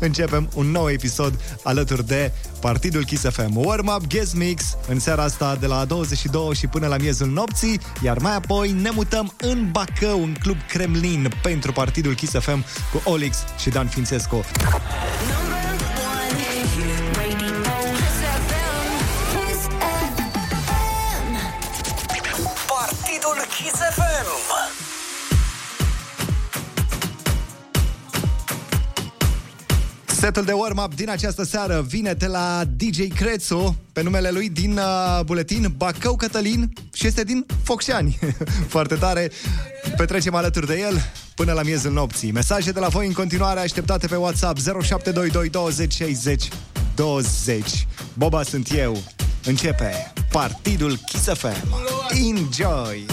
Începem un nou episod alături de Partydul Kiss FM. Warm Up Guest Mix în seara asta de la 22 și până la miezul nopții, iar mai apoi ne mutăm în Bacău, în Club Kremlin, pentru Partydul Kiss FM cu Olix și Dan Fințescu. Partydul Kiss FM. Setul de warm-up din această seară vine de la DJ Crețu, pe numele lui din buletin, Bacău Cătălin, și este din Focșani. Foarte tare! Petrecem alături de el până la miezul nopții. Mesaje de la voi în continuare așteptate pe WhatsApp 0722 20 60 20. Boba sunt eu. Începe Partydul Kiss FM. Enjoy!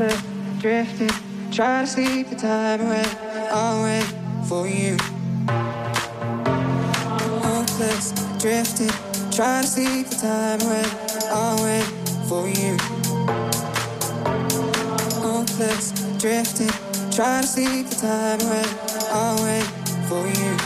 never drifted. Try to sleep the time away. I'll wait for you. Hopeless, drifted. Try to sleep the time away. I'll wait for you. Hopeless, drifted. Try to sleep the time away. I'll wait for you.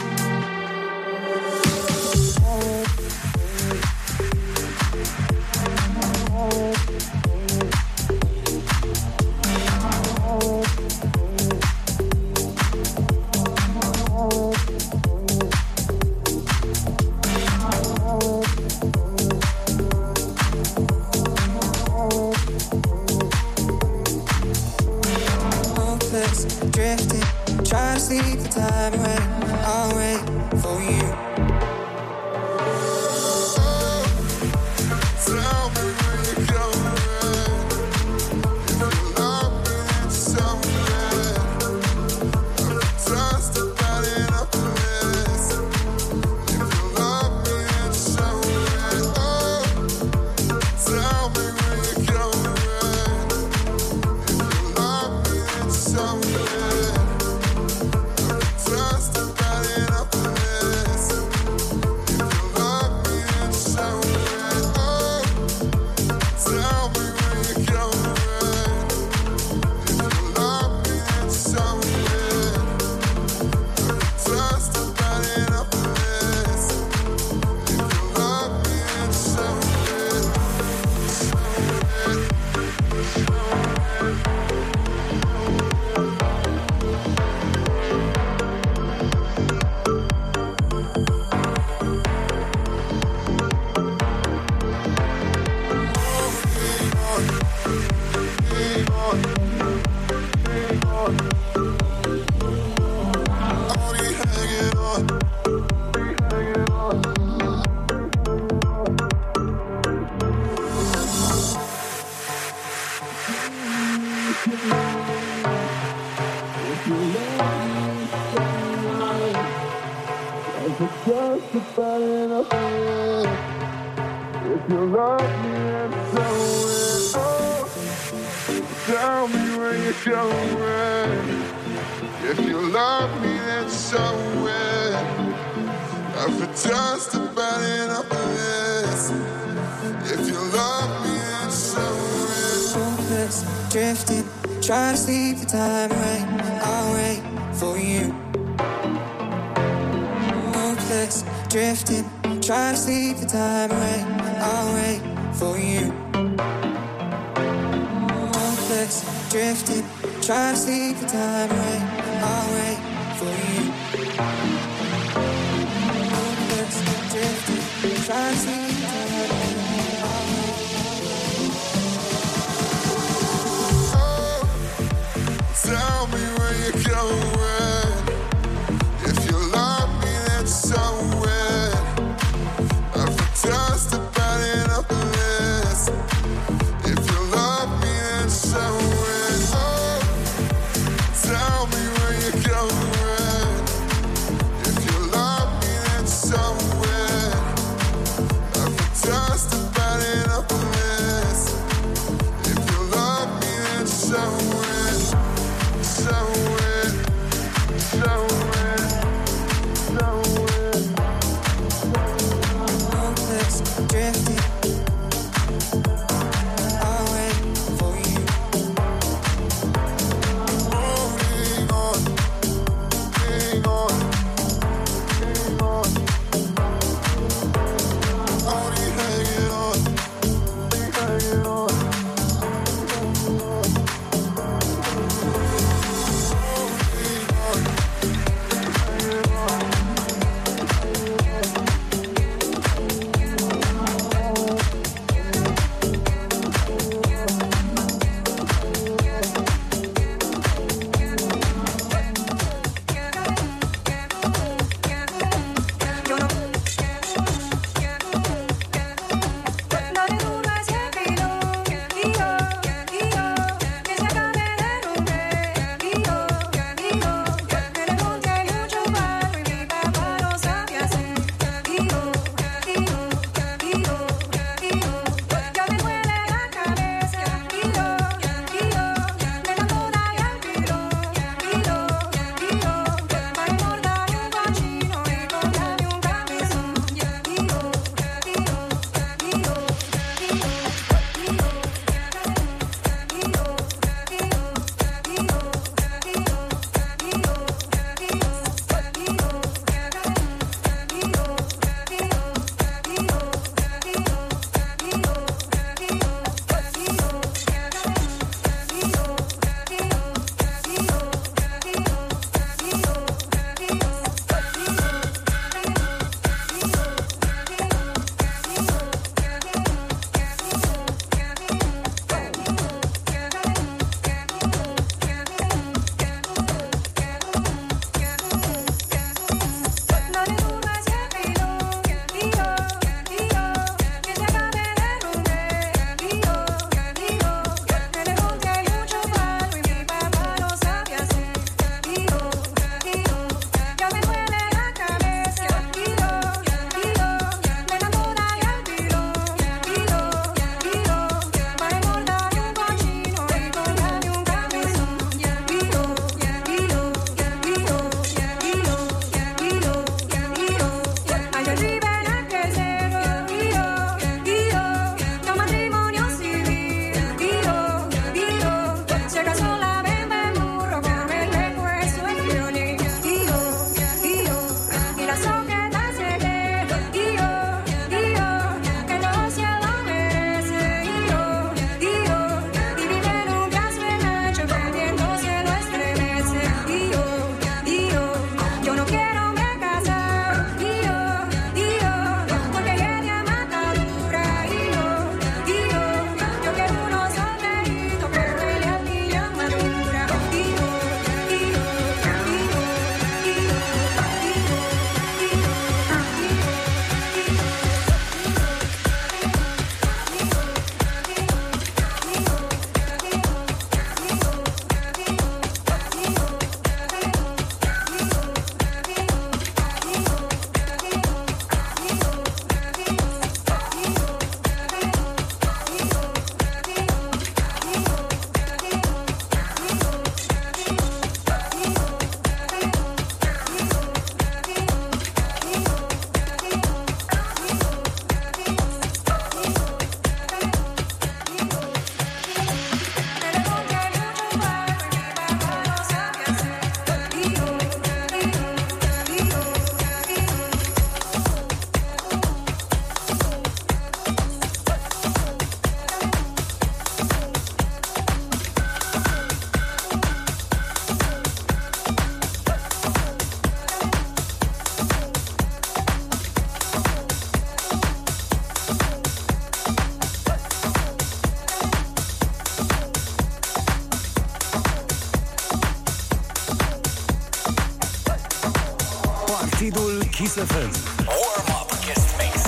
Kiss FM. Warm up guest mix.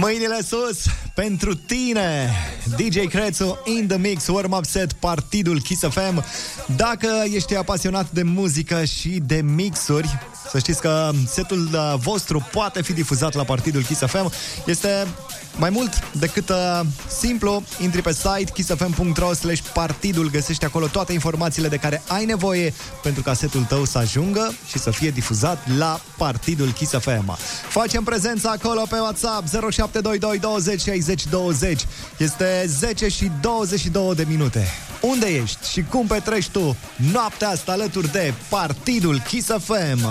Mâinile sus pentru tine, DJ Crețu in the mix, warm-up set, Partydul Kiss FM. Dacă ești apasionat de muzică și de mixuri, să știți că setul vostru poate fi difuzat la Partydul Kiss FM. Este mai mult decât simplu, intri pe site kissfm.ro/partidul, găsești acolo toate informațiile de care ai nevoie pentru ca setul tău să ajungă și să fie difuzat la Partydul Kiss FM. Facem prezența acolo pe WhatsApp 0722 20 60 20. Este 10 și 22 de minute. Unde ești și cum petreci tu noaptea asta alături de Partydul Kiss FM?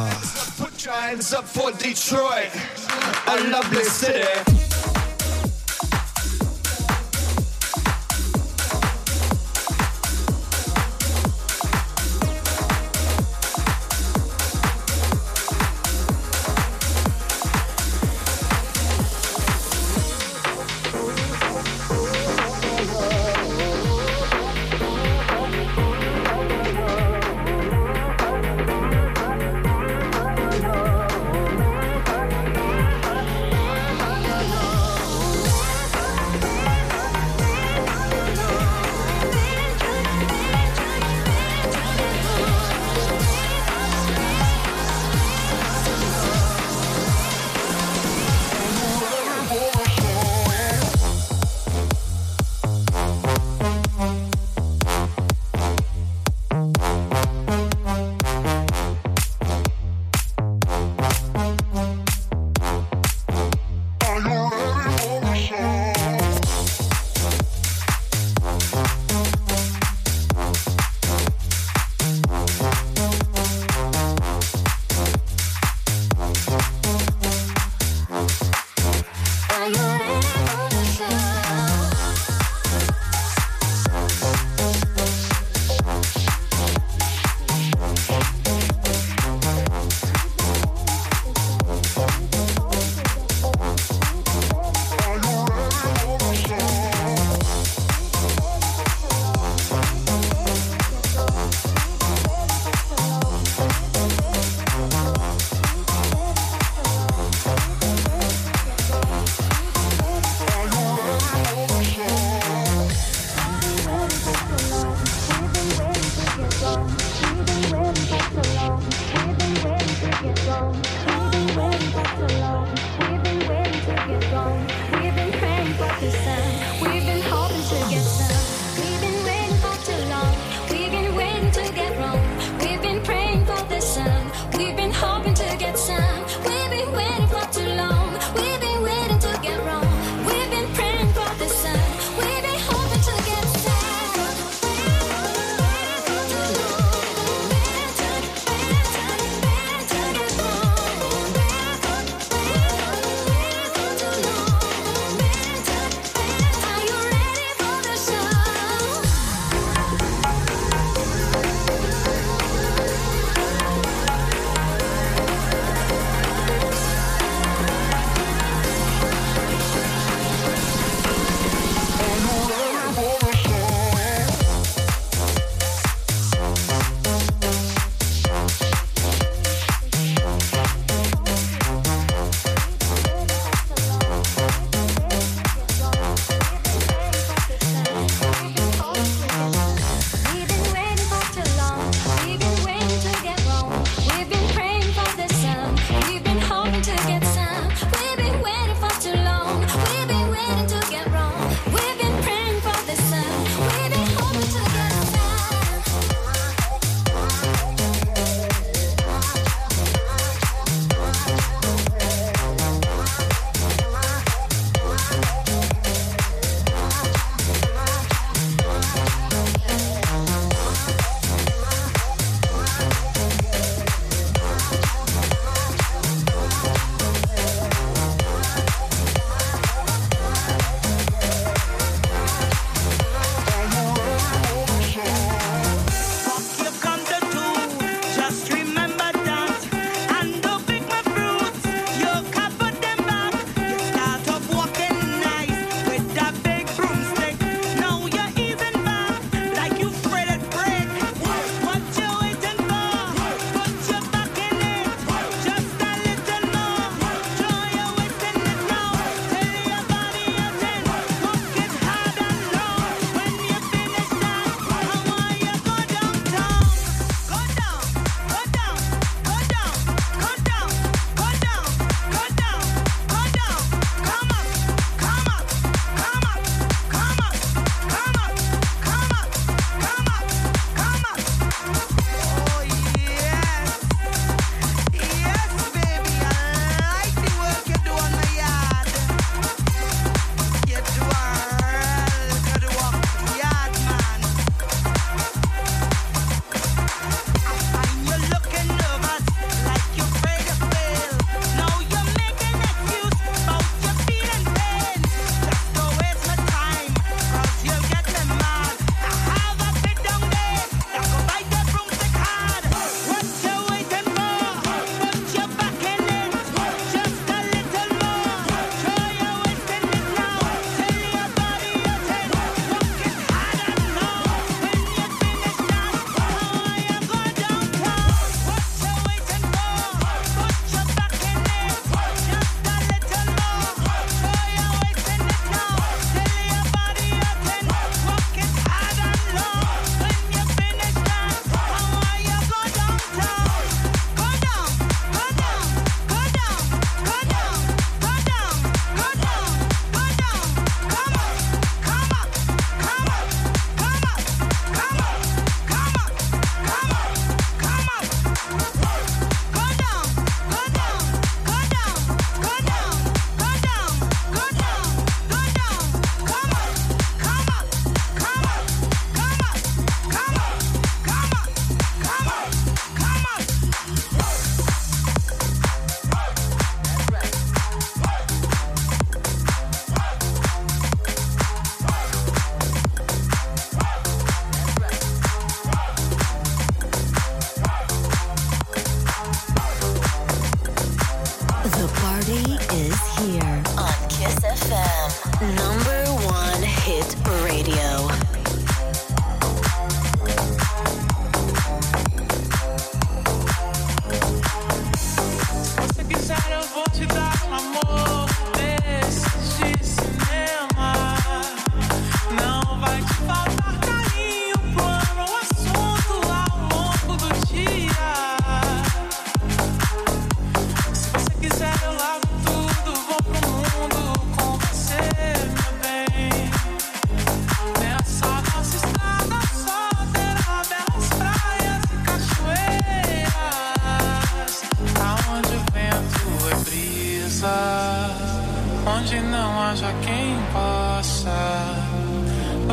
onde não haja quem possa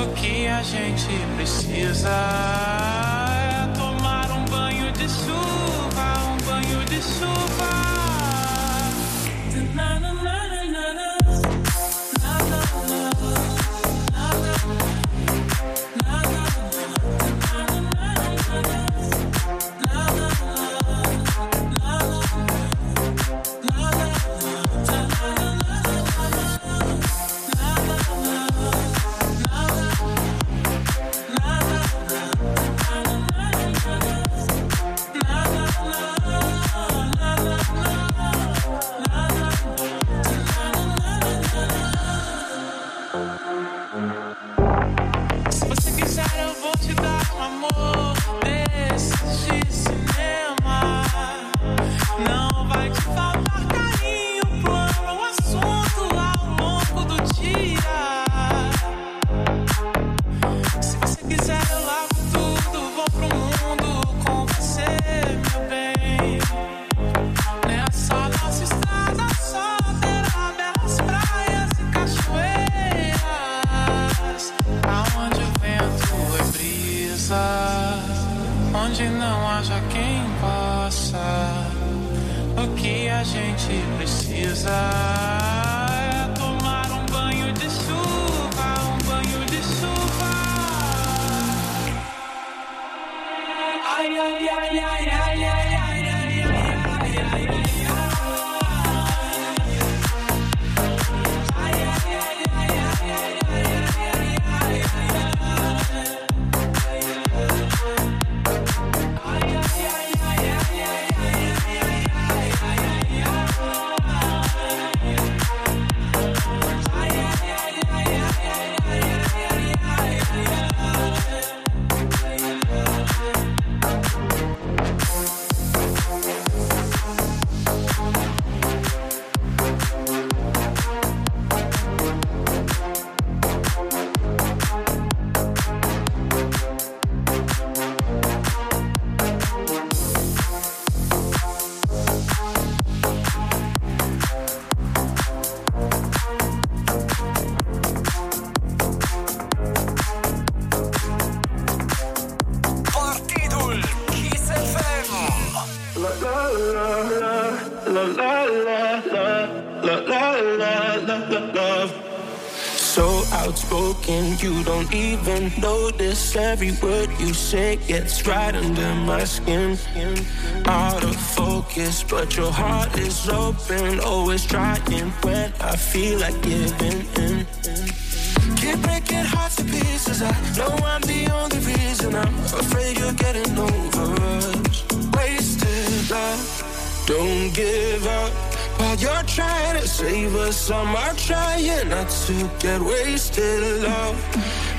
o que a gente precisa é tomar um banho de chuva, um banho de chuva. Na, na, na. You don't even notice every word you say gets right under my skin. Out of focus, but your heart is open, always trying when I feel like giving in. Keep breaking hearts to pieces, I know I'm the only reason. I'm afraid you're getting over us. Wasted love, don't give up. While you're trying to save us, I'm trying not to get wasted, love.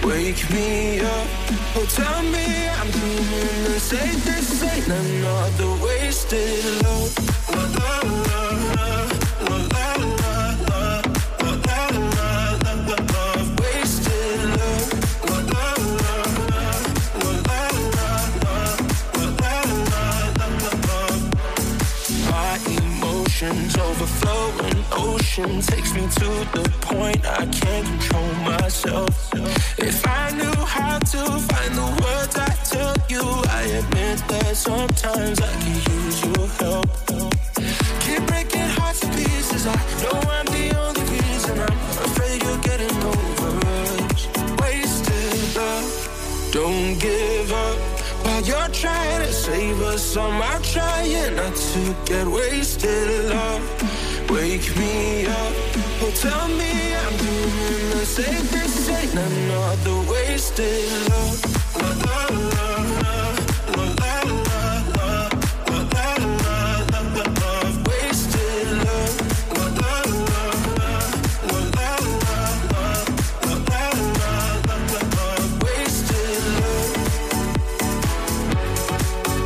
Wake me up, oh tell me I'm doing the same thing. Ain't another wasted love. La la la la, la la la la, la la la la la la. Wasted love. La la la la, la la la la, la la la la. My emotions overflowing ocean takes me to the point I can't control myself. If I knew how to find the words I tell you, I admit that sometimes I can use your help. Keep breaking hearts to pieces, I know I'm the only reason. I'm afraid you're getting over us. Wasted love, don't give up. While you're trying to save us, I'm trying not to get wasted love. Wake me up, oh tell me I'm doing the same thing. Ain't another wasted love. La la la la, la la la la, la la la la la. Wasted love. La la la la, la la la la, la la la la la. Wasted love. Waste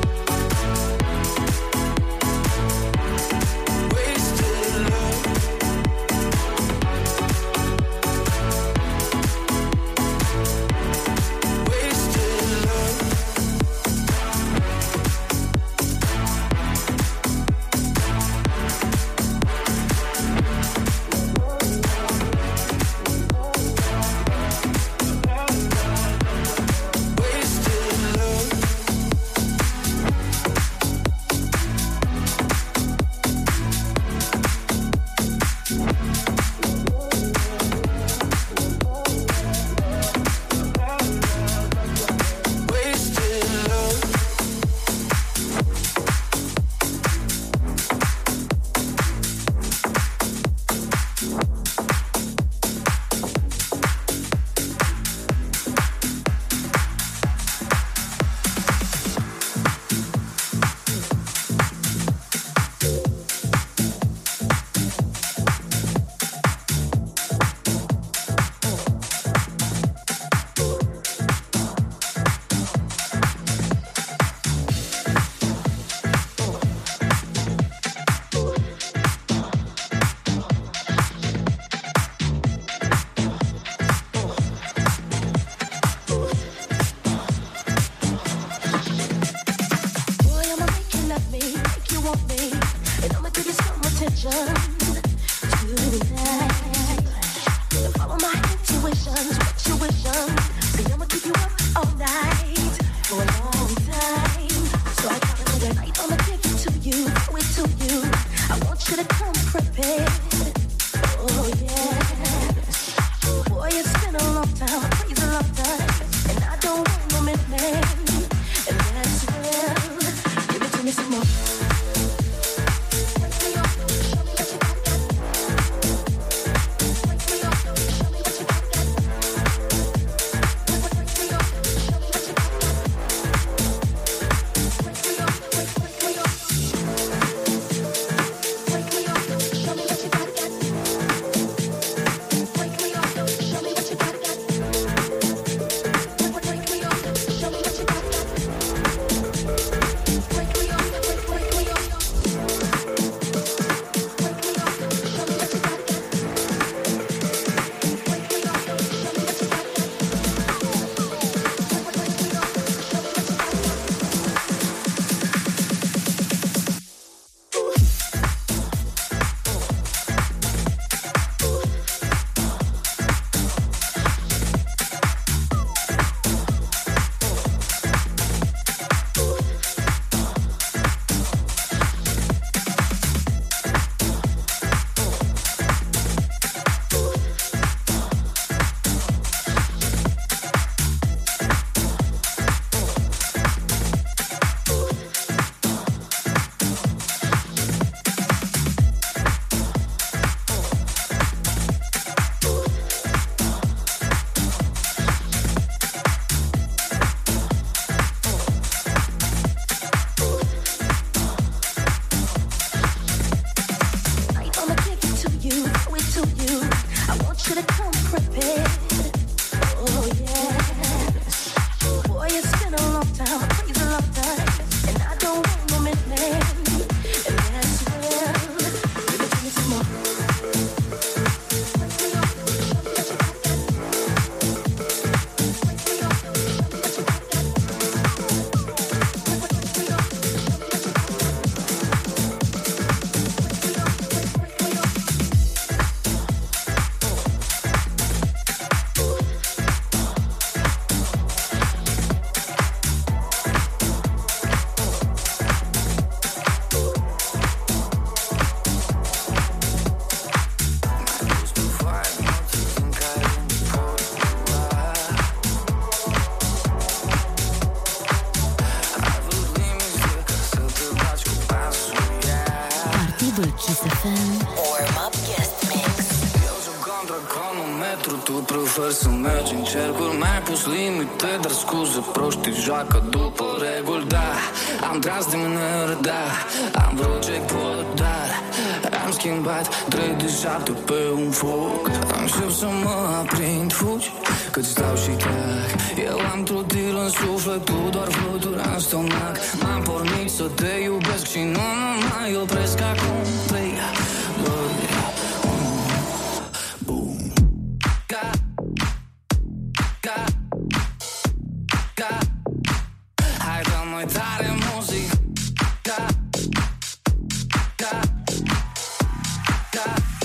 Dragonul metru, tu preferi să mergi în cercul. Mi-ai pus limite, dar scuze proști joacă după reguli, da. Am tras de mânări, da. Am vrut ce pot, dar am schimbat 37 pe un foc. Am șef să mă aprind, fugi că-ți stau și cac. Eu am trutil în suflet, tu doar fluturi în stomac. M-am pornit să te iubesc și nu mai opresc acum. Trei, doi, tare muzică,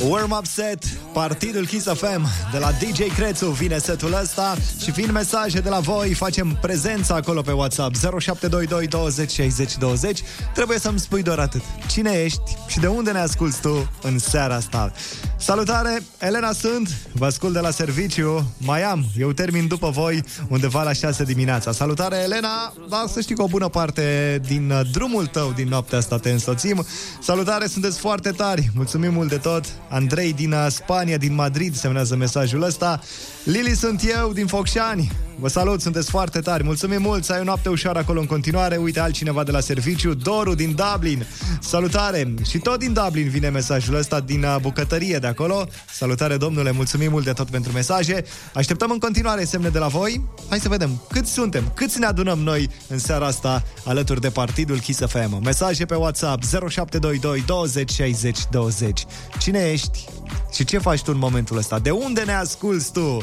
warm-up set, Partydul Kiss FM de la DJ Crețu vine setul ăsta și vin mesaje de la voi, facem prezența acolo pe WhatsApp 0722 20 60 20. Trebuie să-mi spui doar atât. Cine ești și de unde ne asculti tu în seara asta? Salutare, Elena sunt, vă ascult de la serviciu, mai am, eu termin după voi undeva la 6 dimineața. Salutare, Elena, dar să știi că o bună parte din drumul tău din noaptea asta te însoțim. Salutare, sunteți foarte tari, mulțumim mult de tot. Andrei din Spania, din Madrid, semnează mesajul ăsta. Lili sunt eu, din Focșani. Vă salut, sunteți foarte tari. Mulțumim mult, să ai o noapte ușoară acolo în continuare. Uite, altcineva de la serviciu, Doru din Dublin. Salutare! Și tot din Dublin vine mesajul ăsta, din bucătărie de acolo. Salutare, domnule, mulțumim mult de tot pentru mesaje. Așteptăm în continuare semne de la voi. Hai să vedem câți suntem, câți ne adunăm noi în seara asta alături de Partydul Kiss FM. Mesaje pe WhatsApp 0722 20 60 20. Cine ești și ce faci tu în momentul ăsta? De unde ne asculți tu?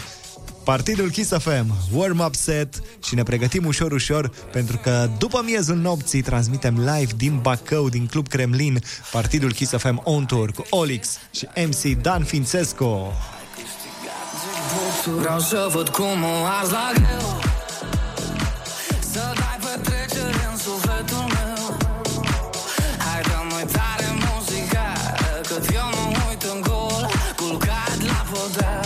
Partydul Kiss FM, warm-up set și ne pregătim ușor, ușor, pentru că după miezul nopții transmitem live din Bacău, din Club Kremlin, Partydul Kiss FM on tour cu Olix și MC Dan Fințescu. Vreau să văd cum o arzi la greu, să dai petrecere în sufletul meu. Hai dă-mi tare muzica, cât eu mă uit în gol, culcat la podea.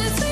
This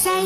There are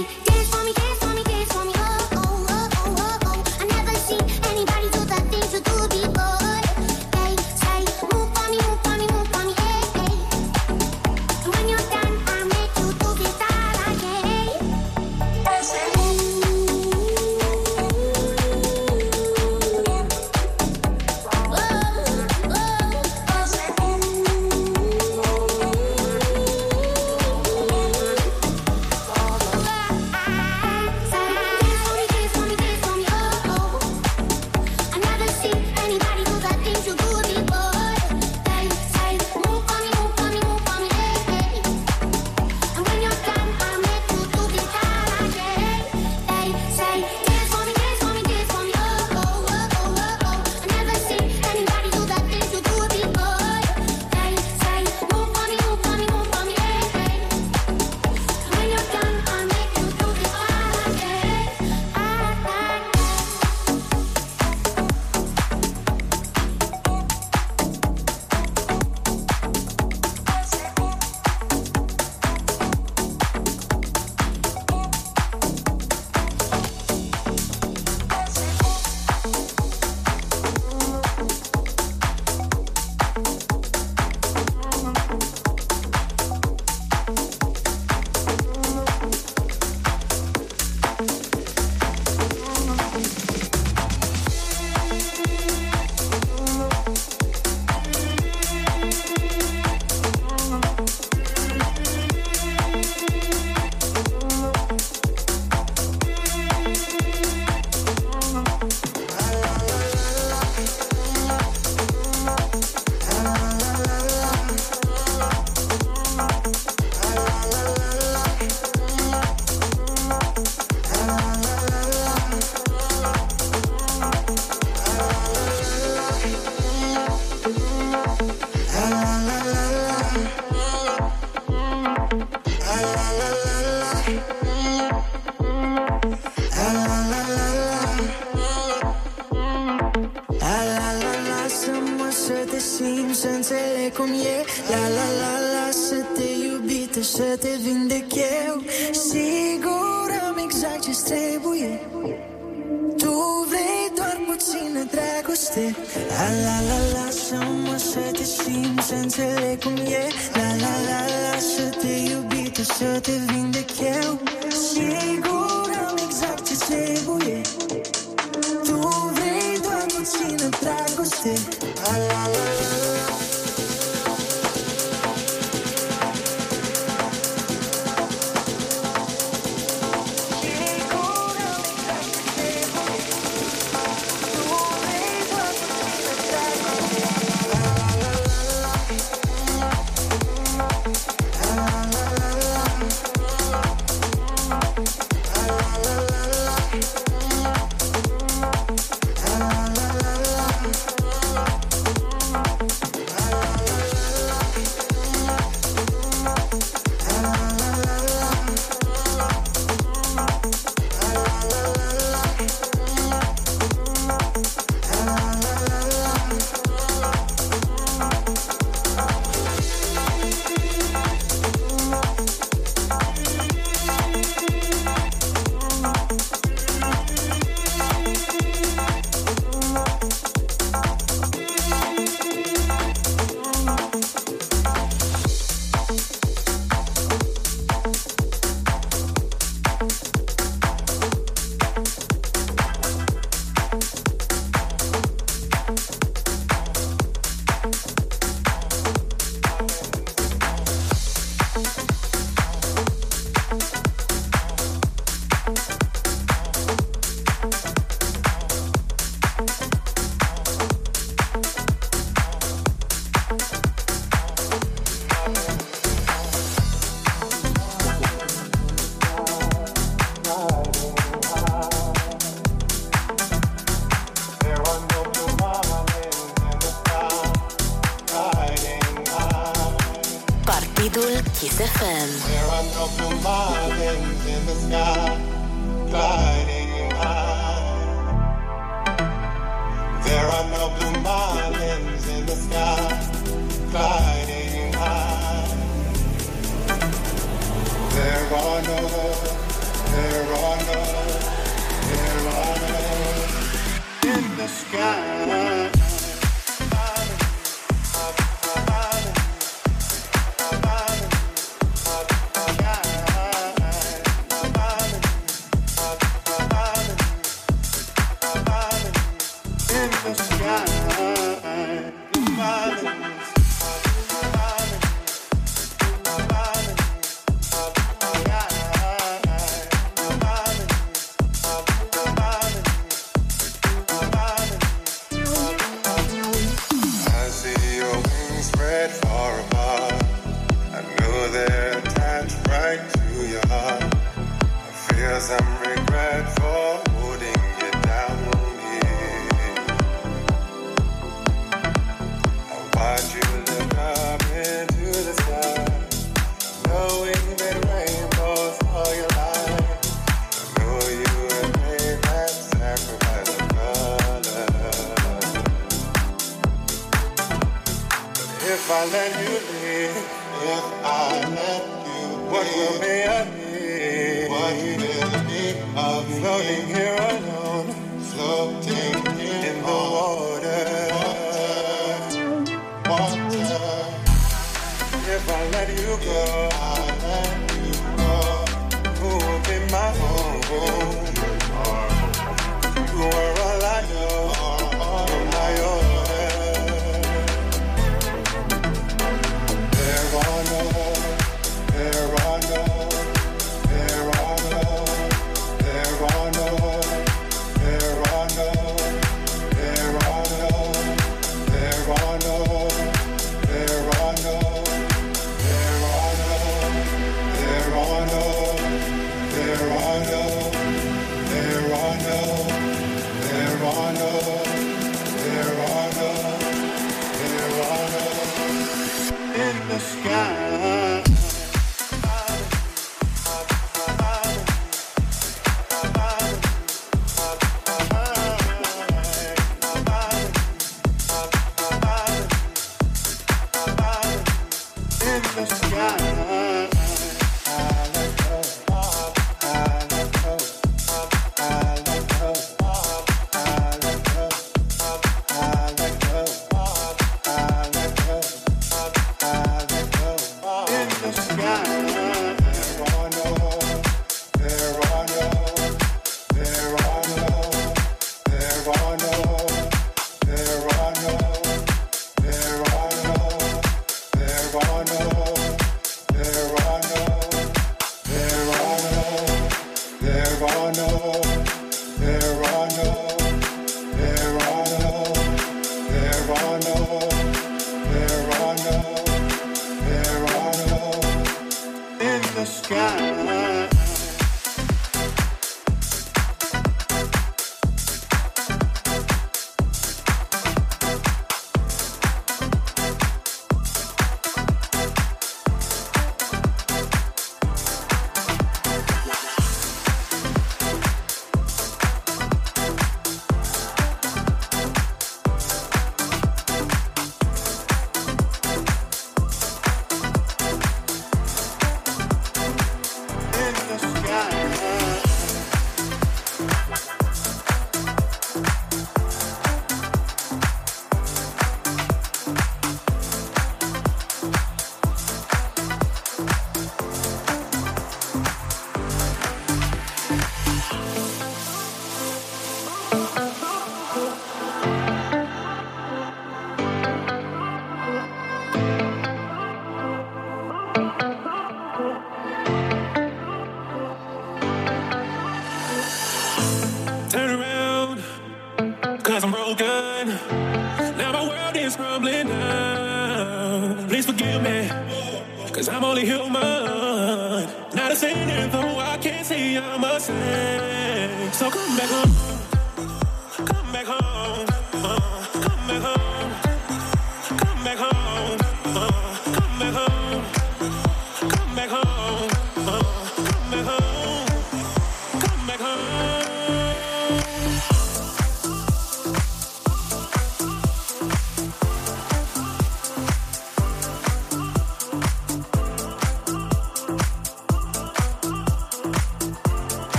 no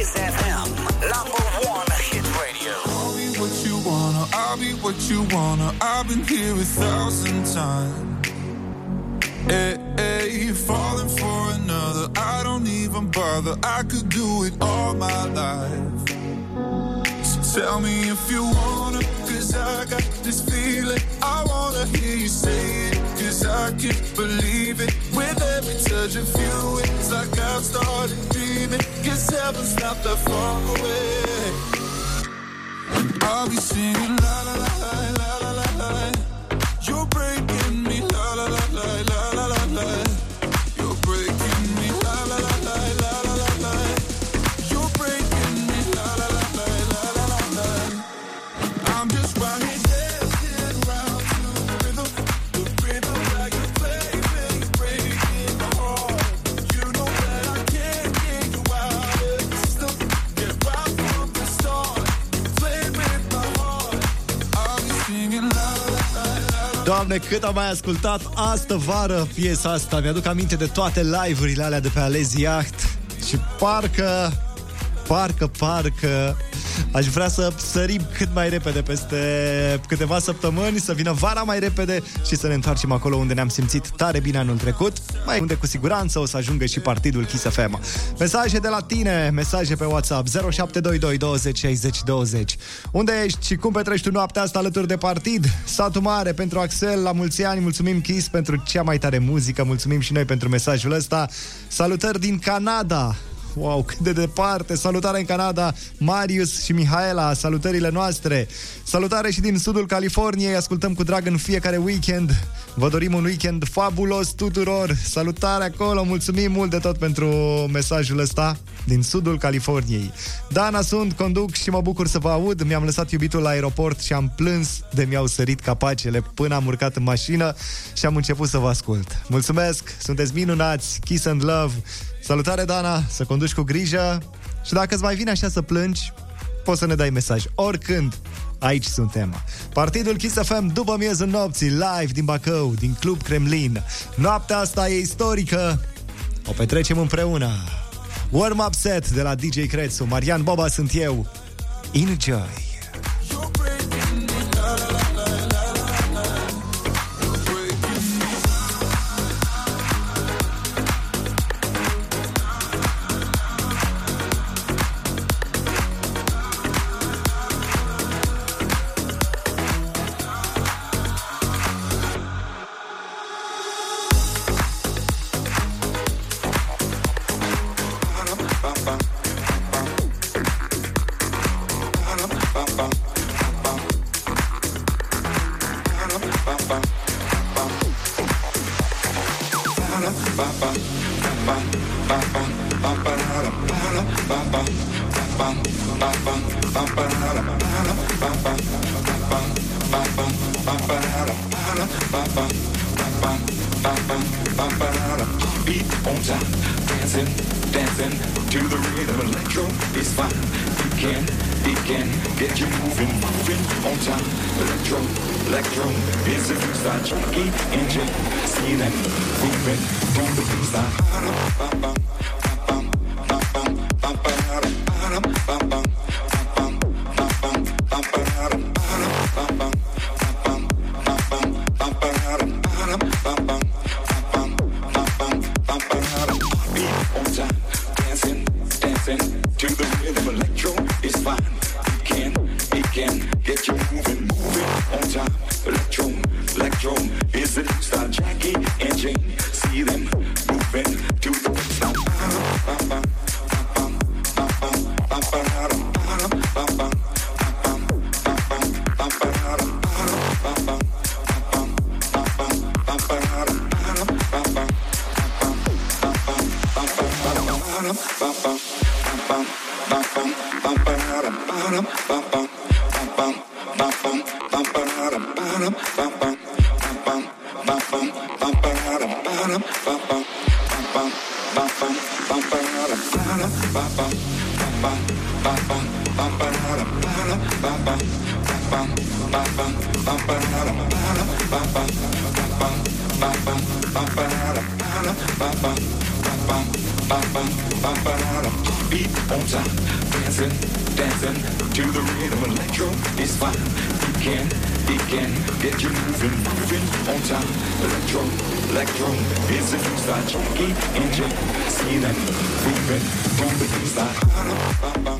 Kiss FM, number one hit radio. I'll be what you wanna, I'll be what you wanna. I've been here 1,000 times. Hey, hey, you're falling for another. I don't even bother. I could do it all my life. So tell me if you wanna, 'cause I got this feeling. I wanna hear you say it, 'cause I can't believe it. With every touch of you, it's like I've started dreaming. 'Cause heaven's not that far away. I'll be singing la la la la la la la. You're breaking me la la la la la la la la. You're breaking me la la la la la la la. You're breaking me la la la la la la la. I'm just right here. Doamne, cât am mai ascultat astă vară piesa asta. Mi-aduc aminte de toate live-urile alea de pe Alezi Yacht. Și parcă aș vrea să sărim cât mai repede peste câteva săptămâni, să vină vara mai repede și să ne întoarcem acolo unde ne-am simțit tare bine anul trecut, mai unde cu siguranță o să ajungă și Partydul Kiss FM. Mesaje de la tine, mesaje pe WhatsApp 0722 20 60 20. Unde ești și cum petrești tu noaptea asta alături de Partid? Satul Mare pentru Axel, la mulți ani, mulțumim Kiss pentru cea mai tare muzică, mulțumim și noi pentru mesajul ăsta. Salutări din Canada! Wow, cât de departe! Salutare în Canada, Marius și Mihaela, salutările noastre! Salutare și din sudul Californiei, ascultăm cu drag în fiecare weekend. Vă dorim un weekend fabulos tuturor! Salutare acolo, mulțumim mult de tot pentru mesajul ăsta din sudul Californiei. Dana sunt, conduc și mă bucur să vă aud. Mi-am lăsat iubitul la aeroport și am plâns de mi-au sărit capacele până am urcat în mașină și am început să vă ascult. Mulțumesc, sunteți minunați, Kiss and Love! Salutare, Dana, să conduci cu grijă și dacă îți mai vine așa să plângi, poți să ne dai mesaj oricând. Aici suntem. Partydul Kiss FM după miezul nopții, live din Bacău, din Club Kremlin. Noaptea asta e istorică. O petrecem împreună. Warm-up set de la DJ Crețu. Marian Boba sunt eu. Enjoy! Beat on top, dancing, dancing to the rhythm. Electro is fine. It can get you moving, moving on top. Electro is a new style. Chunky and jump, see them moving, moving style.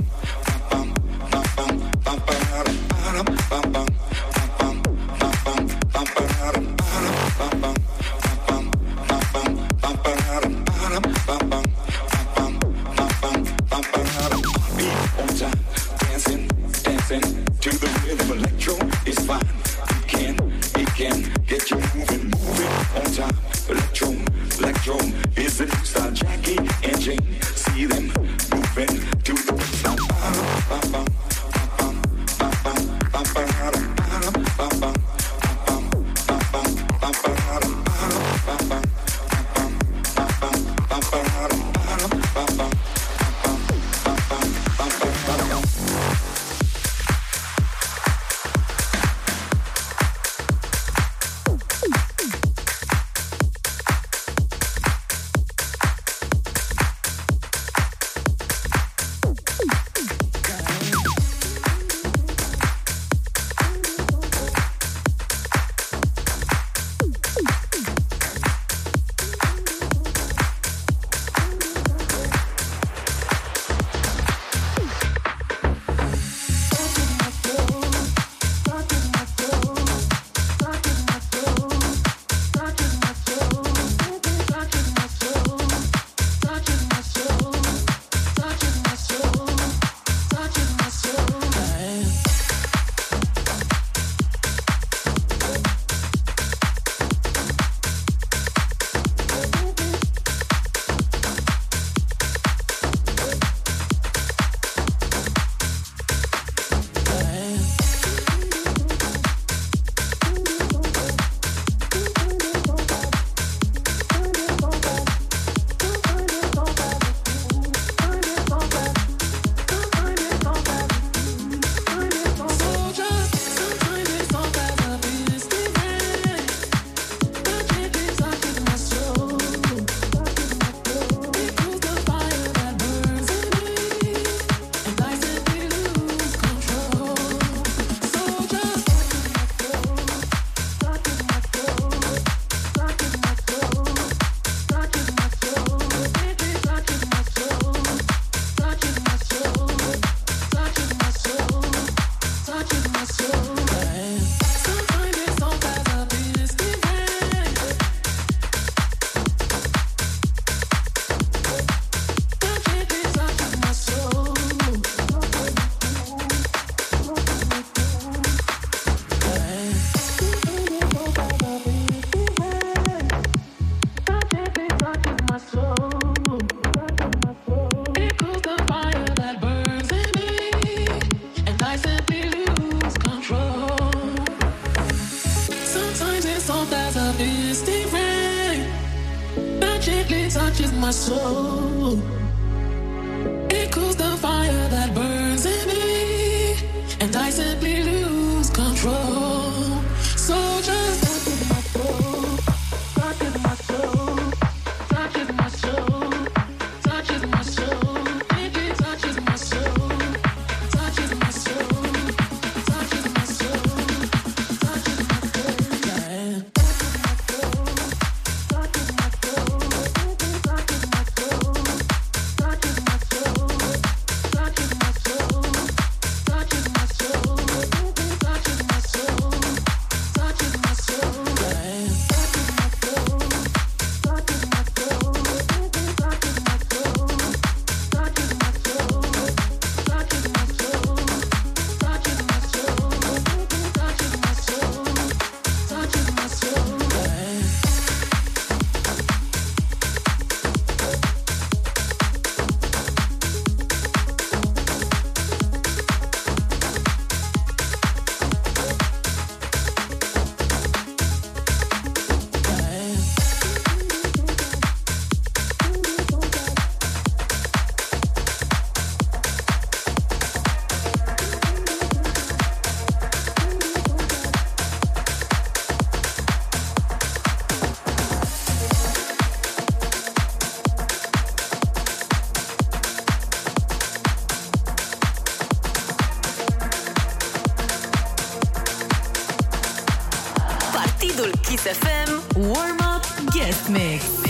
Kiss FM Warm Up Guest Mix.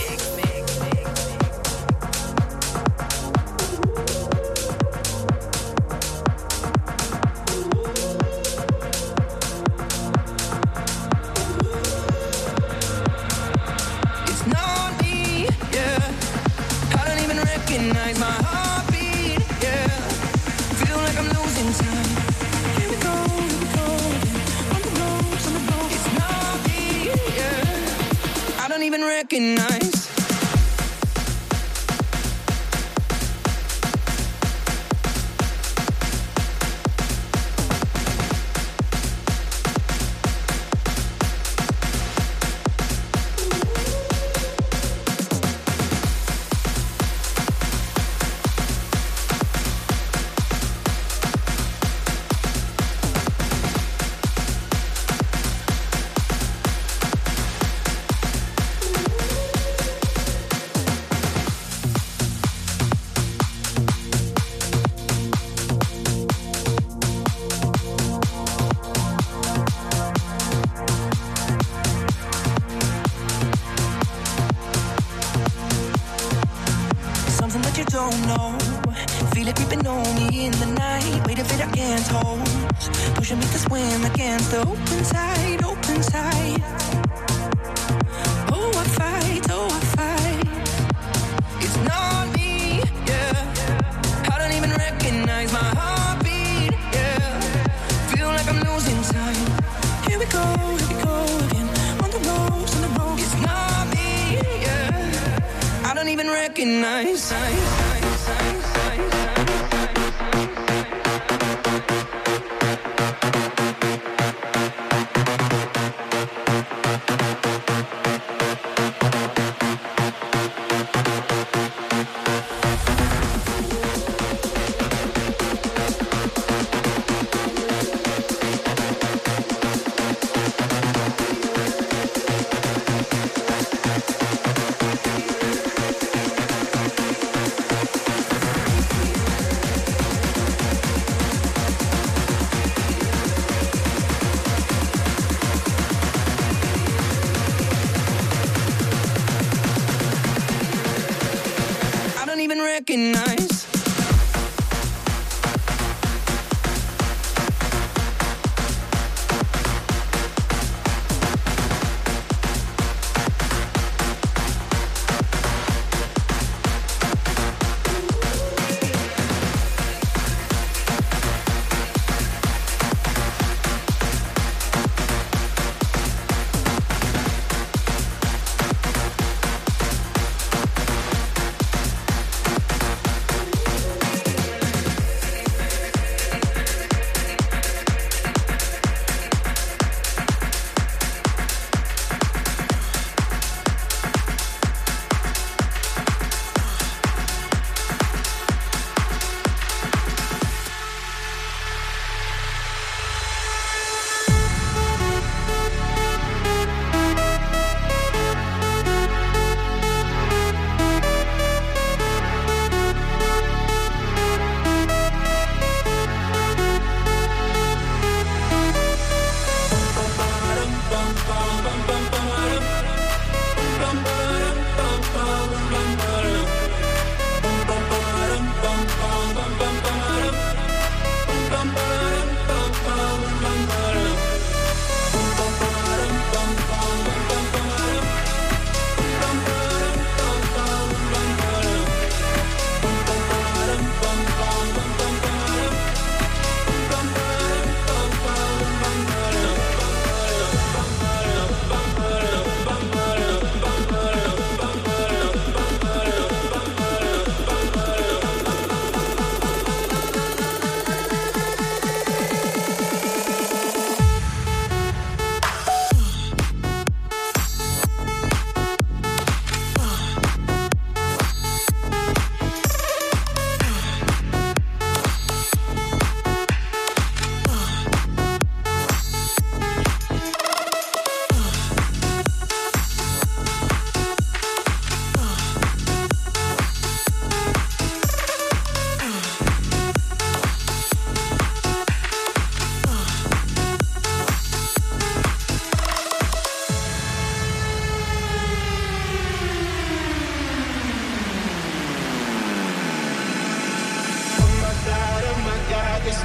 Recognize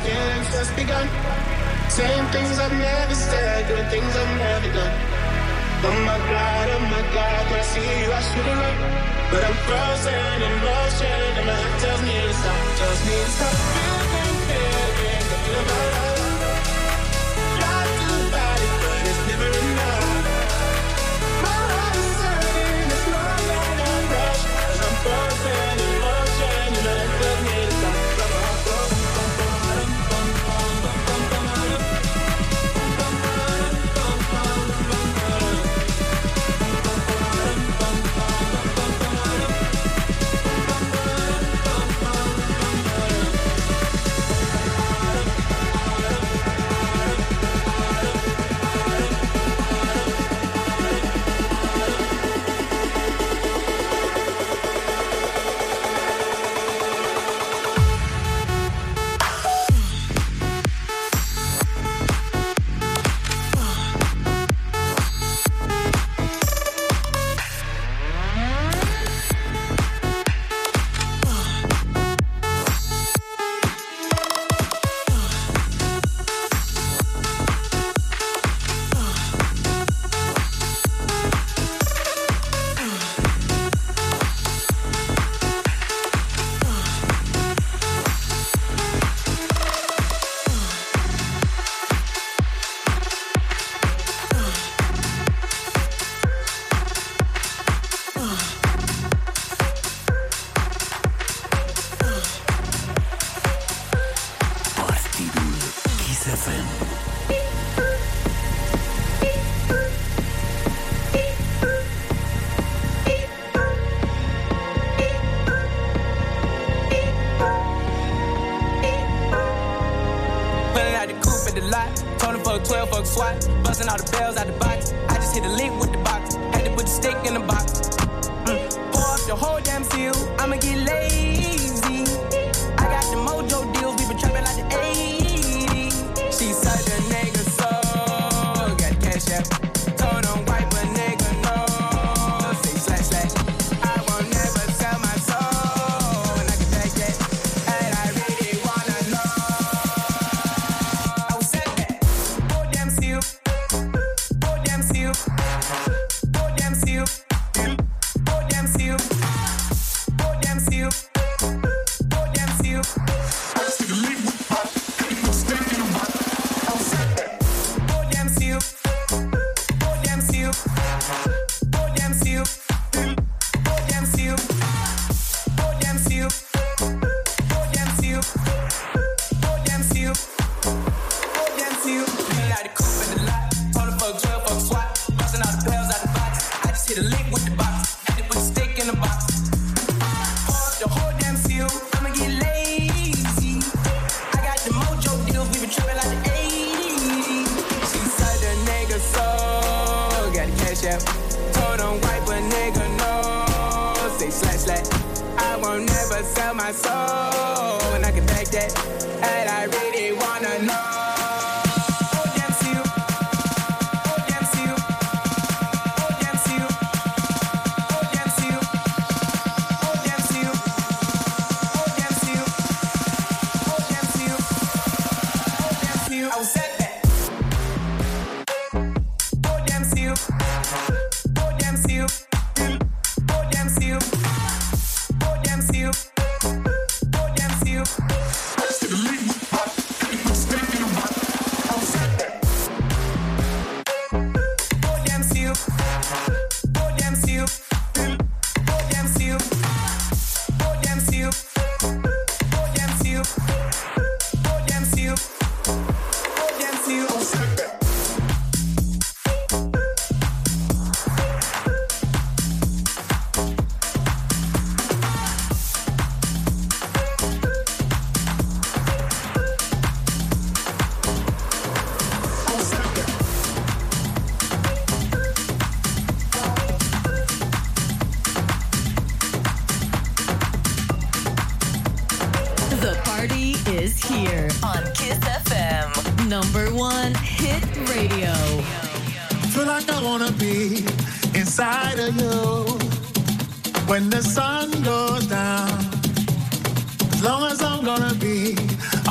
game's just begun. Saying things I've never said, doing things I've never done. Oh my God, when I see you I should have run. But I'm frozen in motion and my heart tells me to stop, tells me to stop. Feeling, feeling, I feel my love. Try to fight it, but it's never enough. My heart is hurting, it's more than a rush. And I'm frozen in motion and my heart tells me to stop.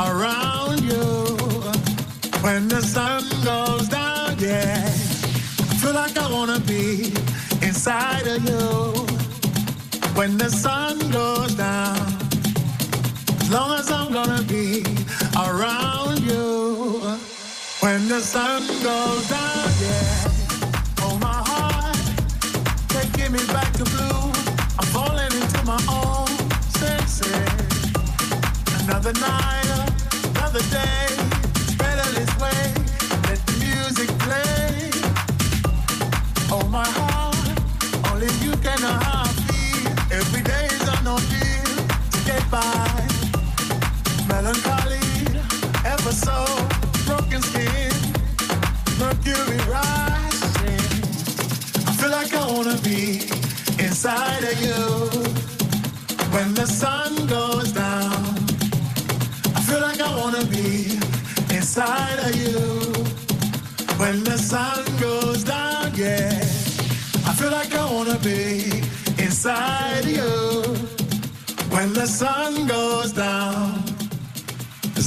Around you, when the sun goes down, yeah, I feel like I wanna be inside of you. When the sun goes down, as long as I'm gonna be around you. When the sun goes down, yeah, oh my heart, they give me back the blue. I'm falling into my own senses. Another night, another day, it's better this way. Let the music play. Oh my heart, only you can know how I feel. Every day is an ordeal to get by. Melancholy, ever so, broken skin, mercury rising. I feel like I wanna be inside of you. When the sun goes down, I feel like I wanna be inside of you. When the sun goes down, yeah, I feel like I wanna be inside of you. When the sun goes down, as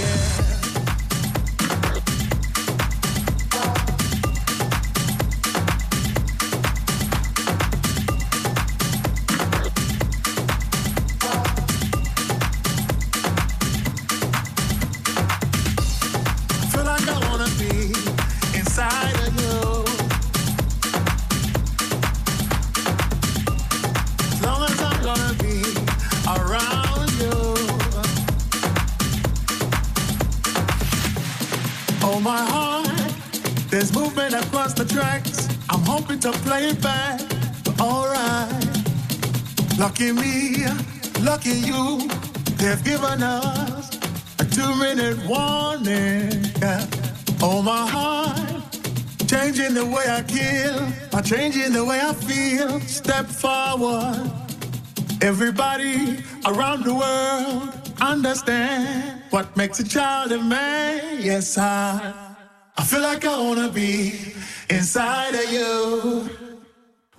yeah. Across the tracks, I'm hoping to play it back, but alright. Lucky me, lucky you, they've given us a 2-minute warning. Yeah. Oh my heart, changing the way I kill, I'm changing the way I feel. Step forward, everybody around the world understand what makes a child a man. Yes, I feel like I wanna be inside of you.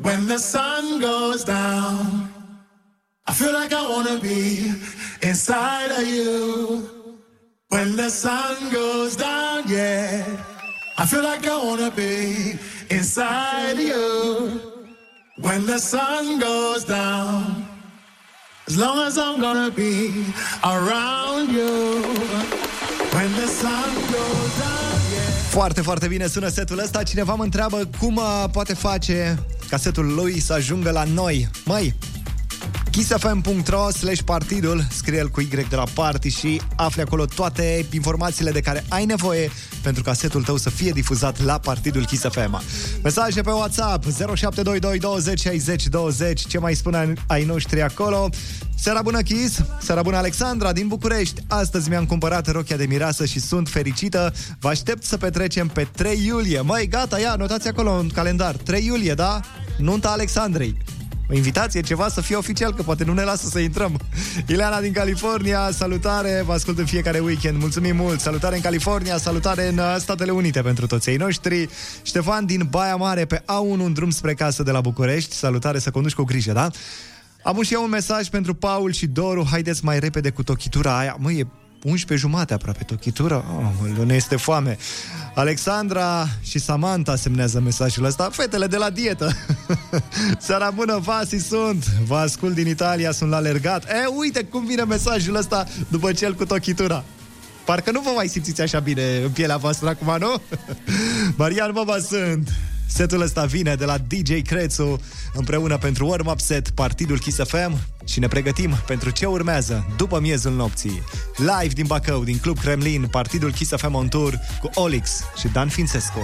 When the sun goes down, I feel like I wanna be inside of you. When the sun goes down, yeah, I feel like I wanna be inside of you. When the sun goes down, as long as I'm gonna be around you. When the sun goes down. Foarte, foarte bine sună setul ăsta. Cineva mă întreabă cum poate face ca setul lui să ajungă la noi. Măi, kissfm.ro/partydul, scrie-l cu Y de la Party și afli acolo toate informațiile de care ai nevoie pentru ca setul tău să fie difuzat la Partydul Kiss FM. Mesaje pe WhatsApp 0722 20 60 20. Ce mai spun ai noștri acolo? Seara bună, Kiss! Seara bună, Alexandra din București! Astăzi mi-am cumpărat rochia de mireasă și sunt fericită. Vă aștept să petrecem pe 3 iulie. Măi, gata, ia, notați acolo în calendar. 3 iulie, da? Nunta Alexandrei. O invitație, ceva să fie oficial, că poate nu ne lasă să intrăm. Ileana din California, salutare, vă ascult în fiecare weekend, mulțumim mult. Salutare în California, salutare în Statele Unite pentru toți ei noștri. Ștefan din Baia Mare, pe A1, în drum spre casă de la București. Salutare, să conduci cu grijă, da? Am și eu un mesaj pentru Paul și Doru. Haideți mai repede cu tochitura aia. Măi, e 11:30 aproape tochitura. Oh, ne este foame. Alexandra și Samantha semnează mesajul ăsta. Fetele de la dietă. Seara bună, Vasi sunt. Vă ascult din Italia, sunt la alergat. E, uite cum vine mesajul ăsta după cel cu tochitura. Parcă nu vă mai simțiți așa bine în pielea voastră acum, nu? Marian Boba sunt. Setul ăsta vine de la DJ Crețu, împreună pentru warm-up set Partydul Kiss FM și ne pregătim pentru ce urmează după miezul nopții. Live din Bacău, din Club Kremlin, Partydul Kiss FM on tour cu Olix și Dan Fințescu.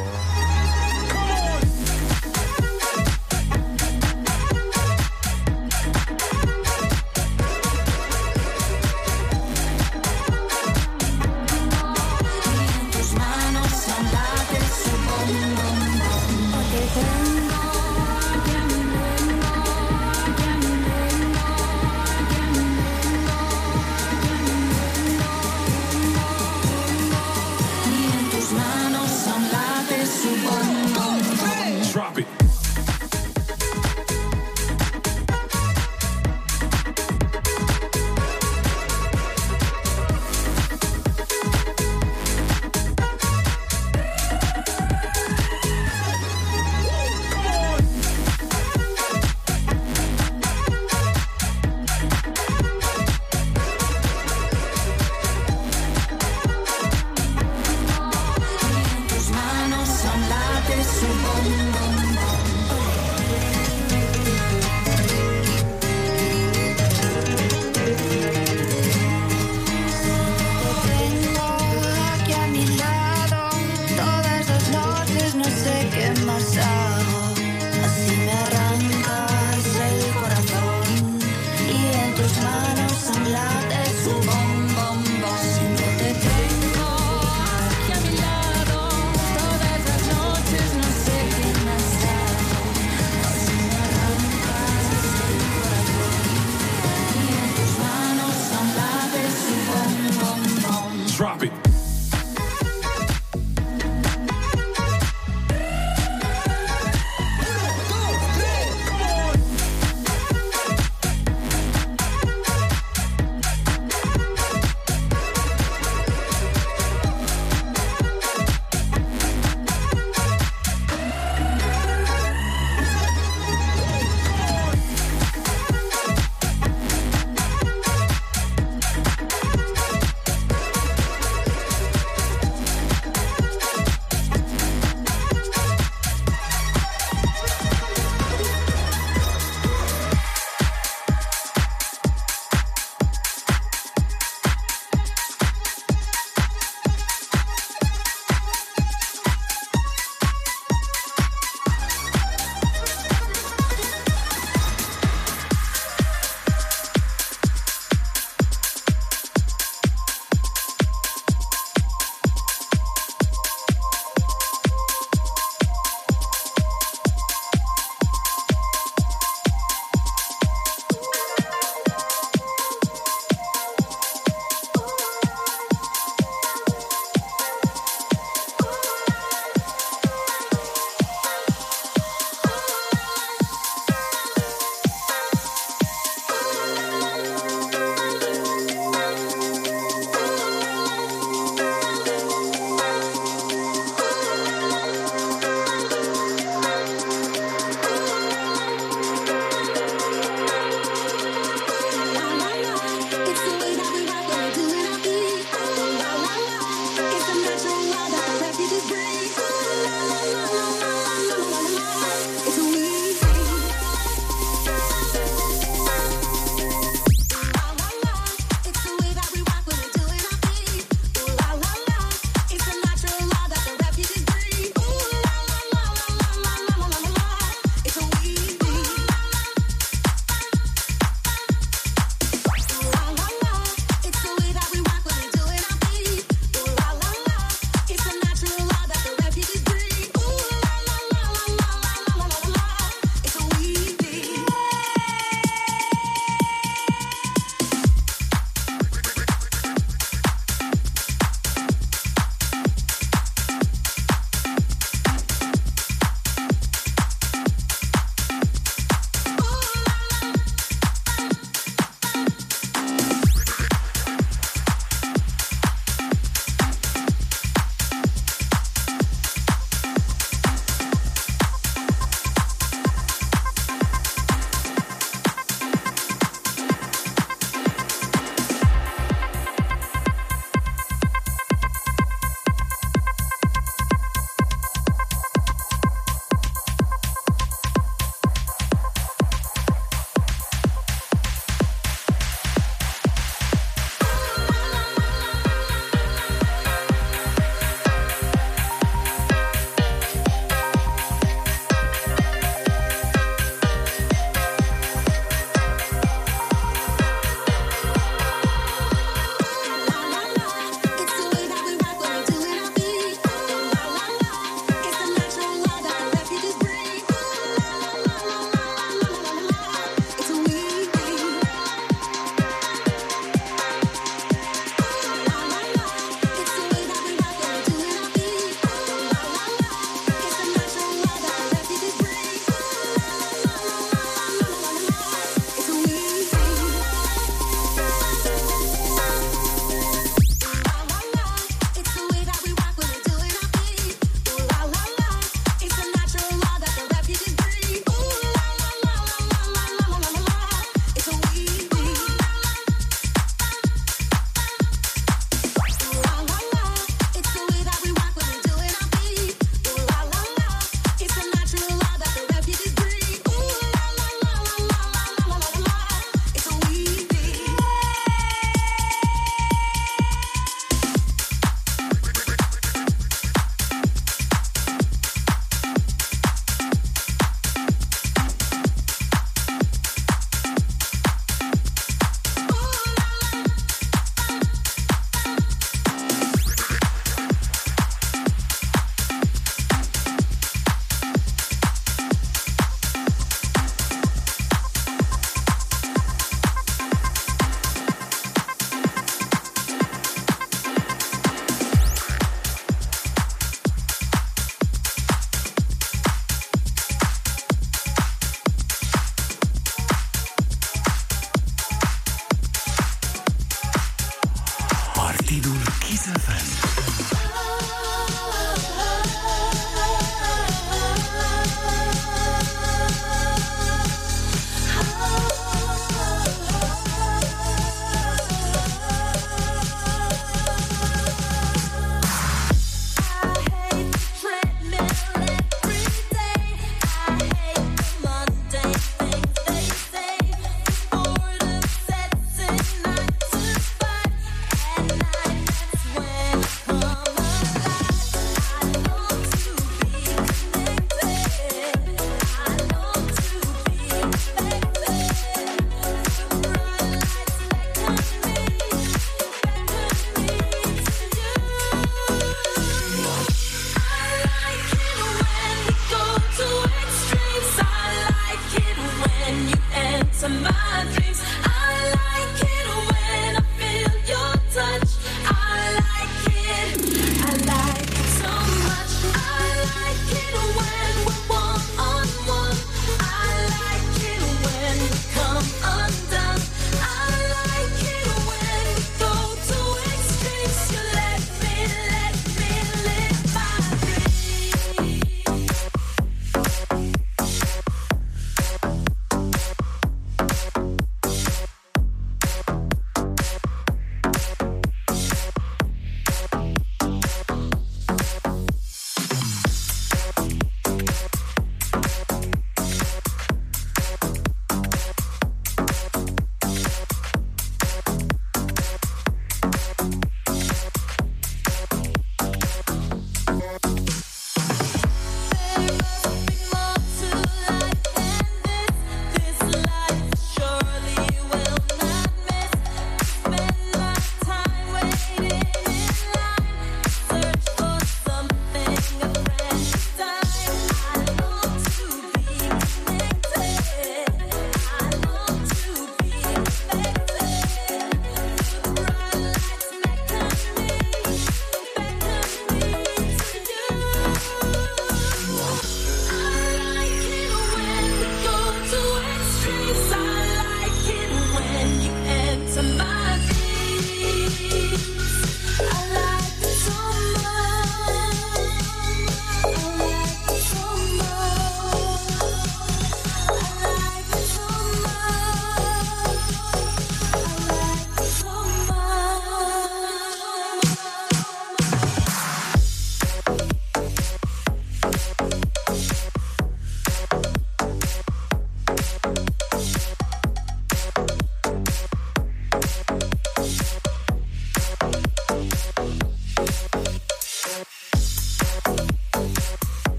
Super.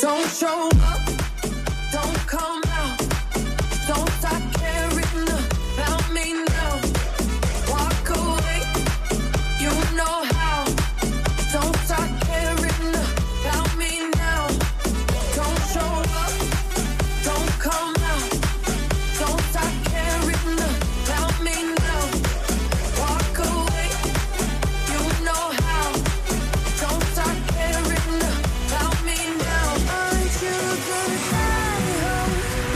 Don't show up, don't come out, don't stop caring about me now. Walk away, you know how. Don't stop caring about me now. Don't show up, don't come out, don't stop caring about me now. Walk away, you know how. Don't stop caring about me now. You could fly home.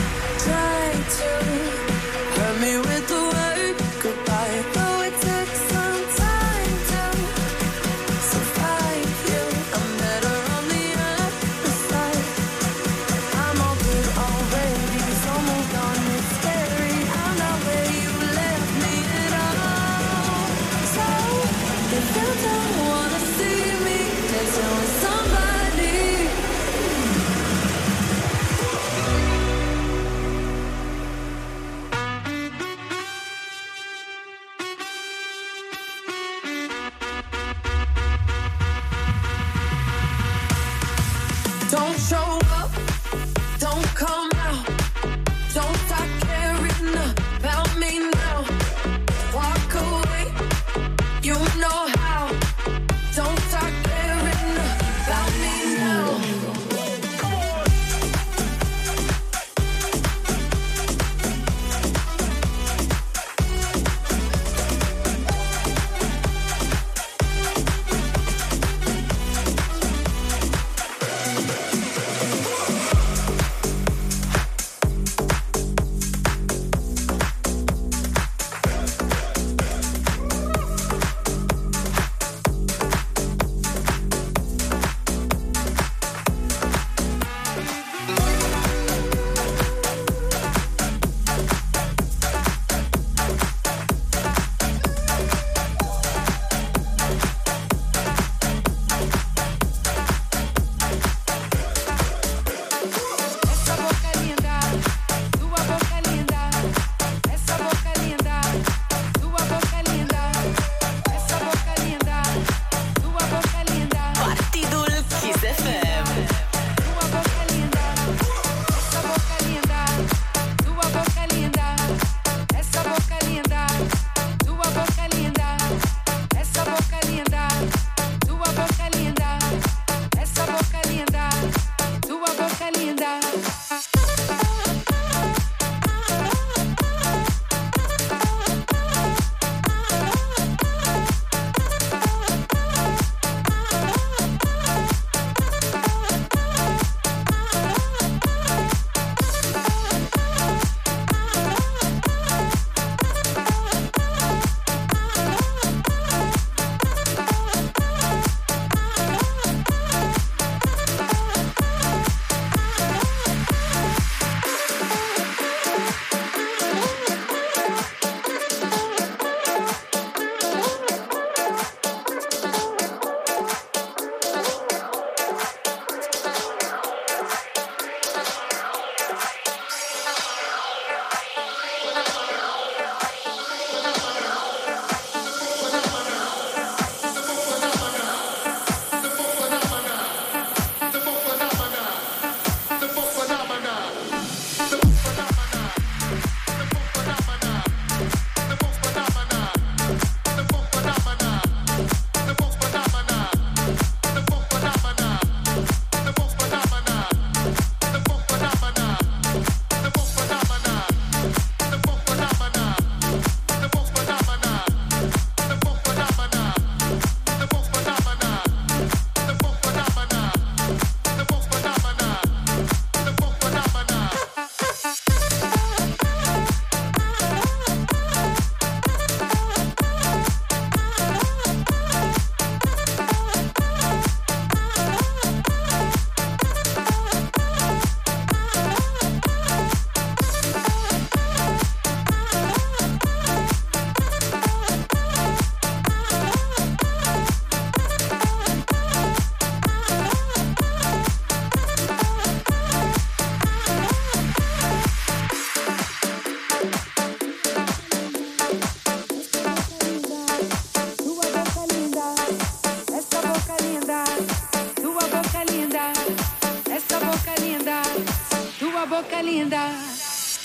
boca linda,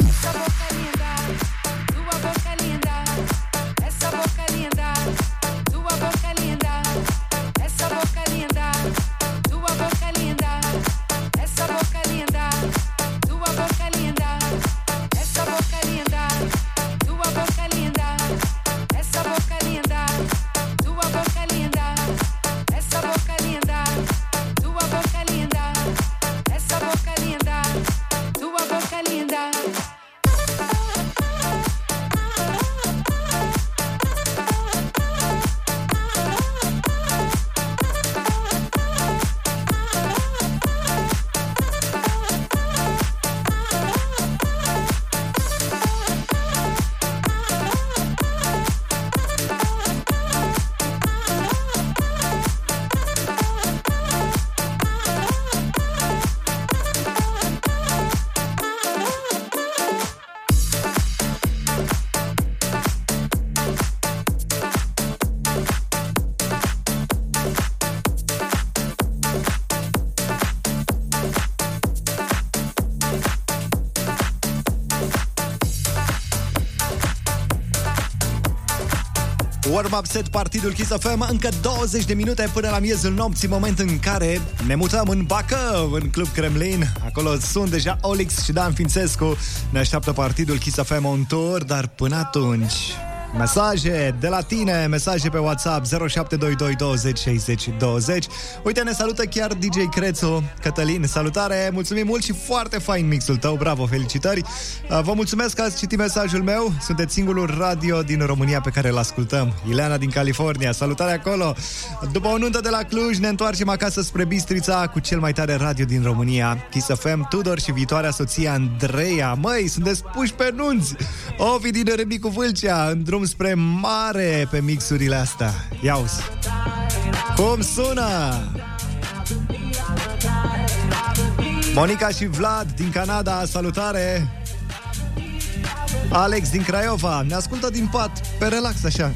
essa boca linda, tua boca linda, essa boca linda, tua boca linda, essa boca linda, tua boca linda, essa boca linda, tua boca linda, essa boca linda, tua boca linda, essa boca linda, tua boca linda, essa boca linda, tua boca linda, essa boca linda, tua boca linda. Warm-up set, Partydul Kiss FM, încă 20 de minute până la miezul nopții, moment în care ne mutăm în Bacău, în Club Kremlin. Acolo sunt deja Olix și Dan Fințescu. Ne așteaptă Partydul Kiss FM on tour, dar până atunci, mesaje de la tine, mesaje pe WhatsApp 0722 20 60 20. Uite, ne salută chiar DJ Crețu. Cătălin, salutare, mulțumim mult și foarte fain mixul tău, bravo, felicitări. Vă mulțumesc că ați citit mesajul meu. Sunteți singurul radio din România pe care îl ascultăm. Ileana din California, salutare acolo. După o nuntă de la Cluj ne întoarcem acasă spre Bistrița cu cel mai tare radio din România, Kiss FM. Tudor și viitoarea soție Andreea, măi, sunteți puși pe nunți. Ovi din Râmnicu Vâlcea, în drum spre mare pe mixurile astea. Ia-uzi cum sună! Monica și Vlad din Canada, salutare! Alex din Craiova ne ascultă din pat, pe relax așa.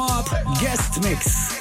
Up Guest Mix.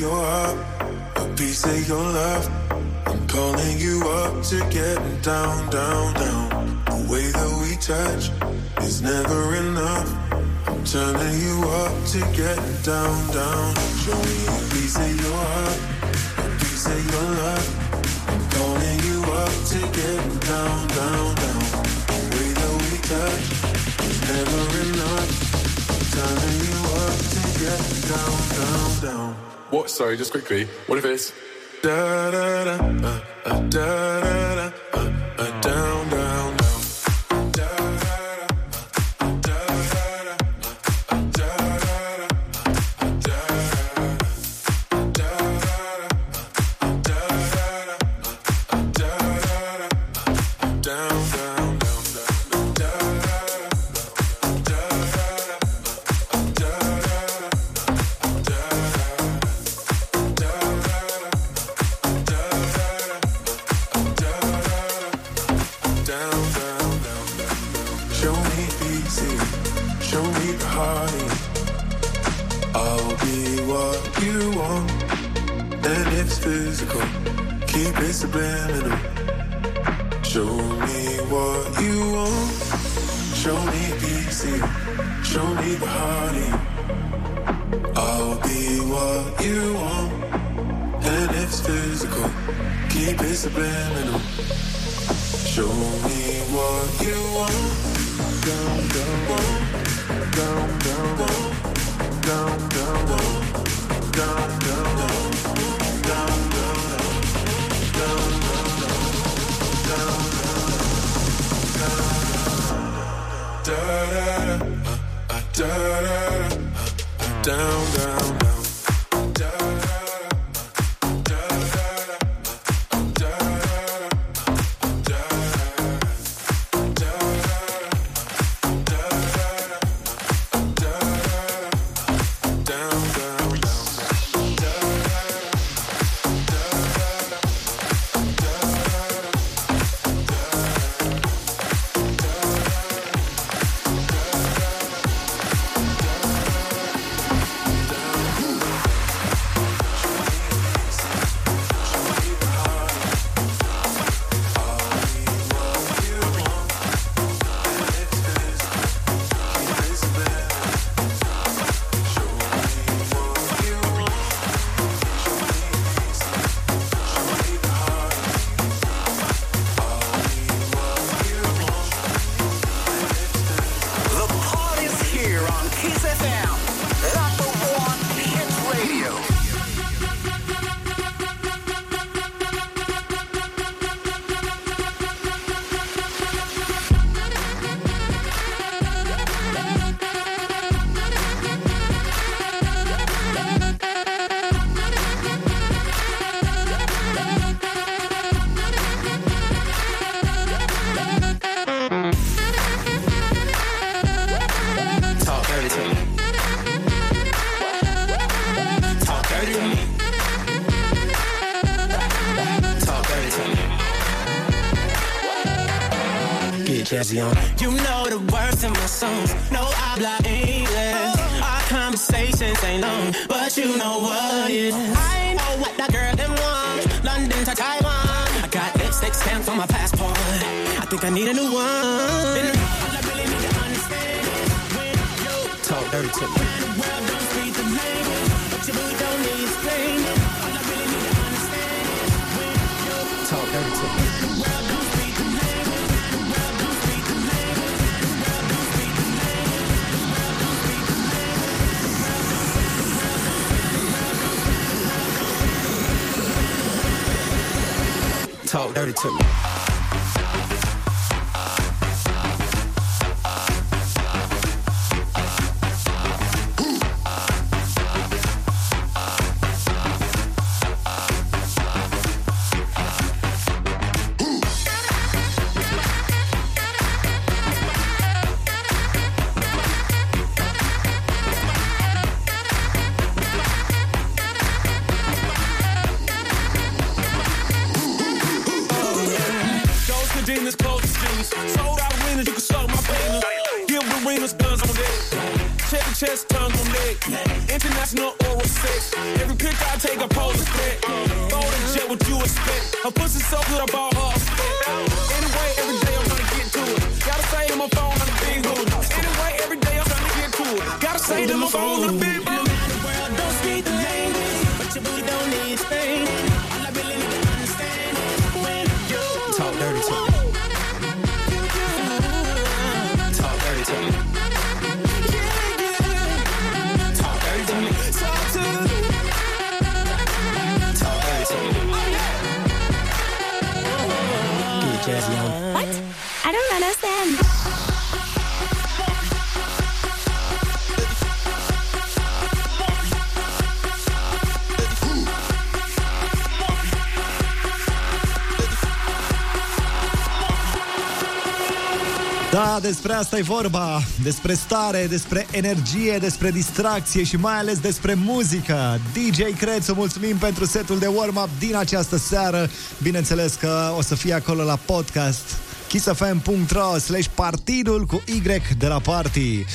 your heart, a piece of your love. I'm calling you up to get down, down, down. The way that we touch is never enough. I'm turning you up to get down, down. Show me a piece of your heart, a piece of your love. I'm calling you up to get down, down, down. The way that we touch is never enough. I'm turning you up to get down, down, down. What? Sorry, just quickly. What if it's da da da da da da down down. You know the words in my songs. No, I habla English. Our conversations ain't long, but you know what it is. I know what that girl them wants. London to Taiwan. I got lipstick stamps on my passport. I think I need a new one. And all I really need to understand when you talk dirty to me. When the world don't speak the language, but you really don't need to explain. All I really need to understand when you talk dirty to me. The world don't speak the language. Talk dirty to me. big. International oral sex. Every pick I take, I pose a stick. Throw the jet, what you expect? Her pussy so good, I bought her a stick. Anyway, every day I'm gonna get to it. Gotta say to my phone, I'm a big hood. Anyway, every day I'm gonna get to it. Gotta say to my phone, I'm a big hood. The world don't speak the language, but your booty don't need Spain. All I really need to understand when you talk dirty to me. Talk dirty to me. What? I don't understand. Da, despre asta e vorba, despre stare, despre energie, despre distracție și mai ales despre muzică. DJ Crețu, mulțumim pentru setul de warm-up din această seară. Bineînțeles că o să fie acolo la podcast kissfm.ro/partydul cu Y de la party.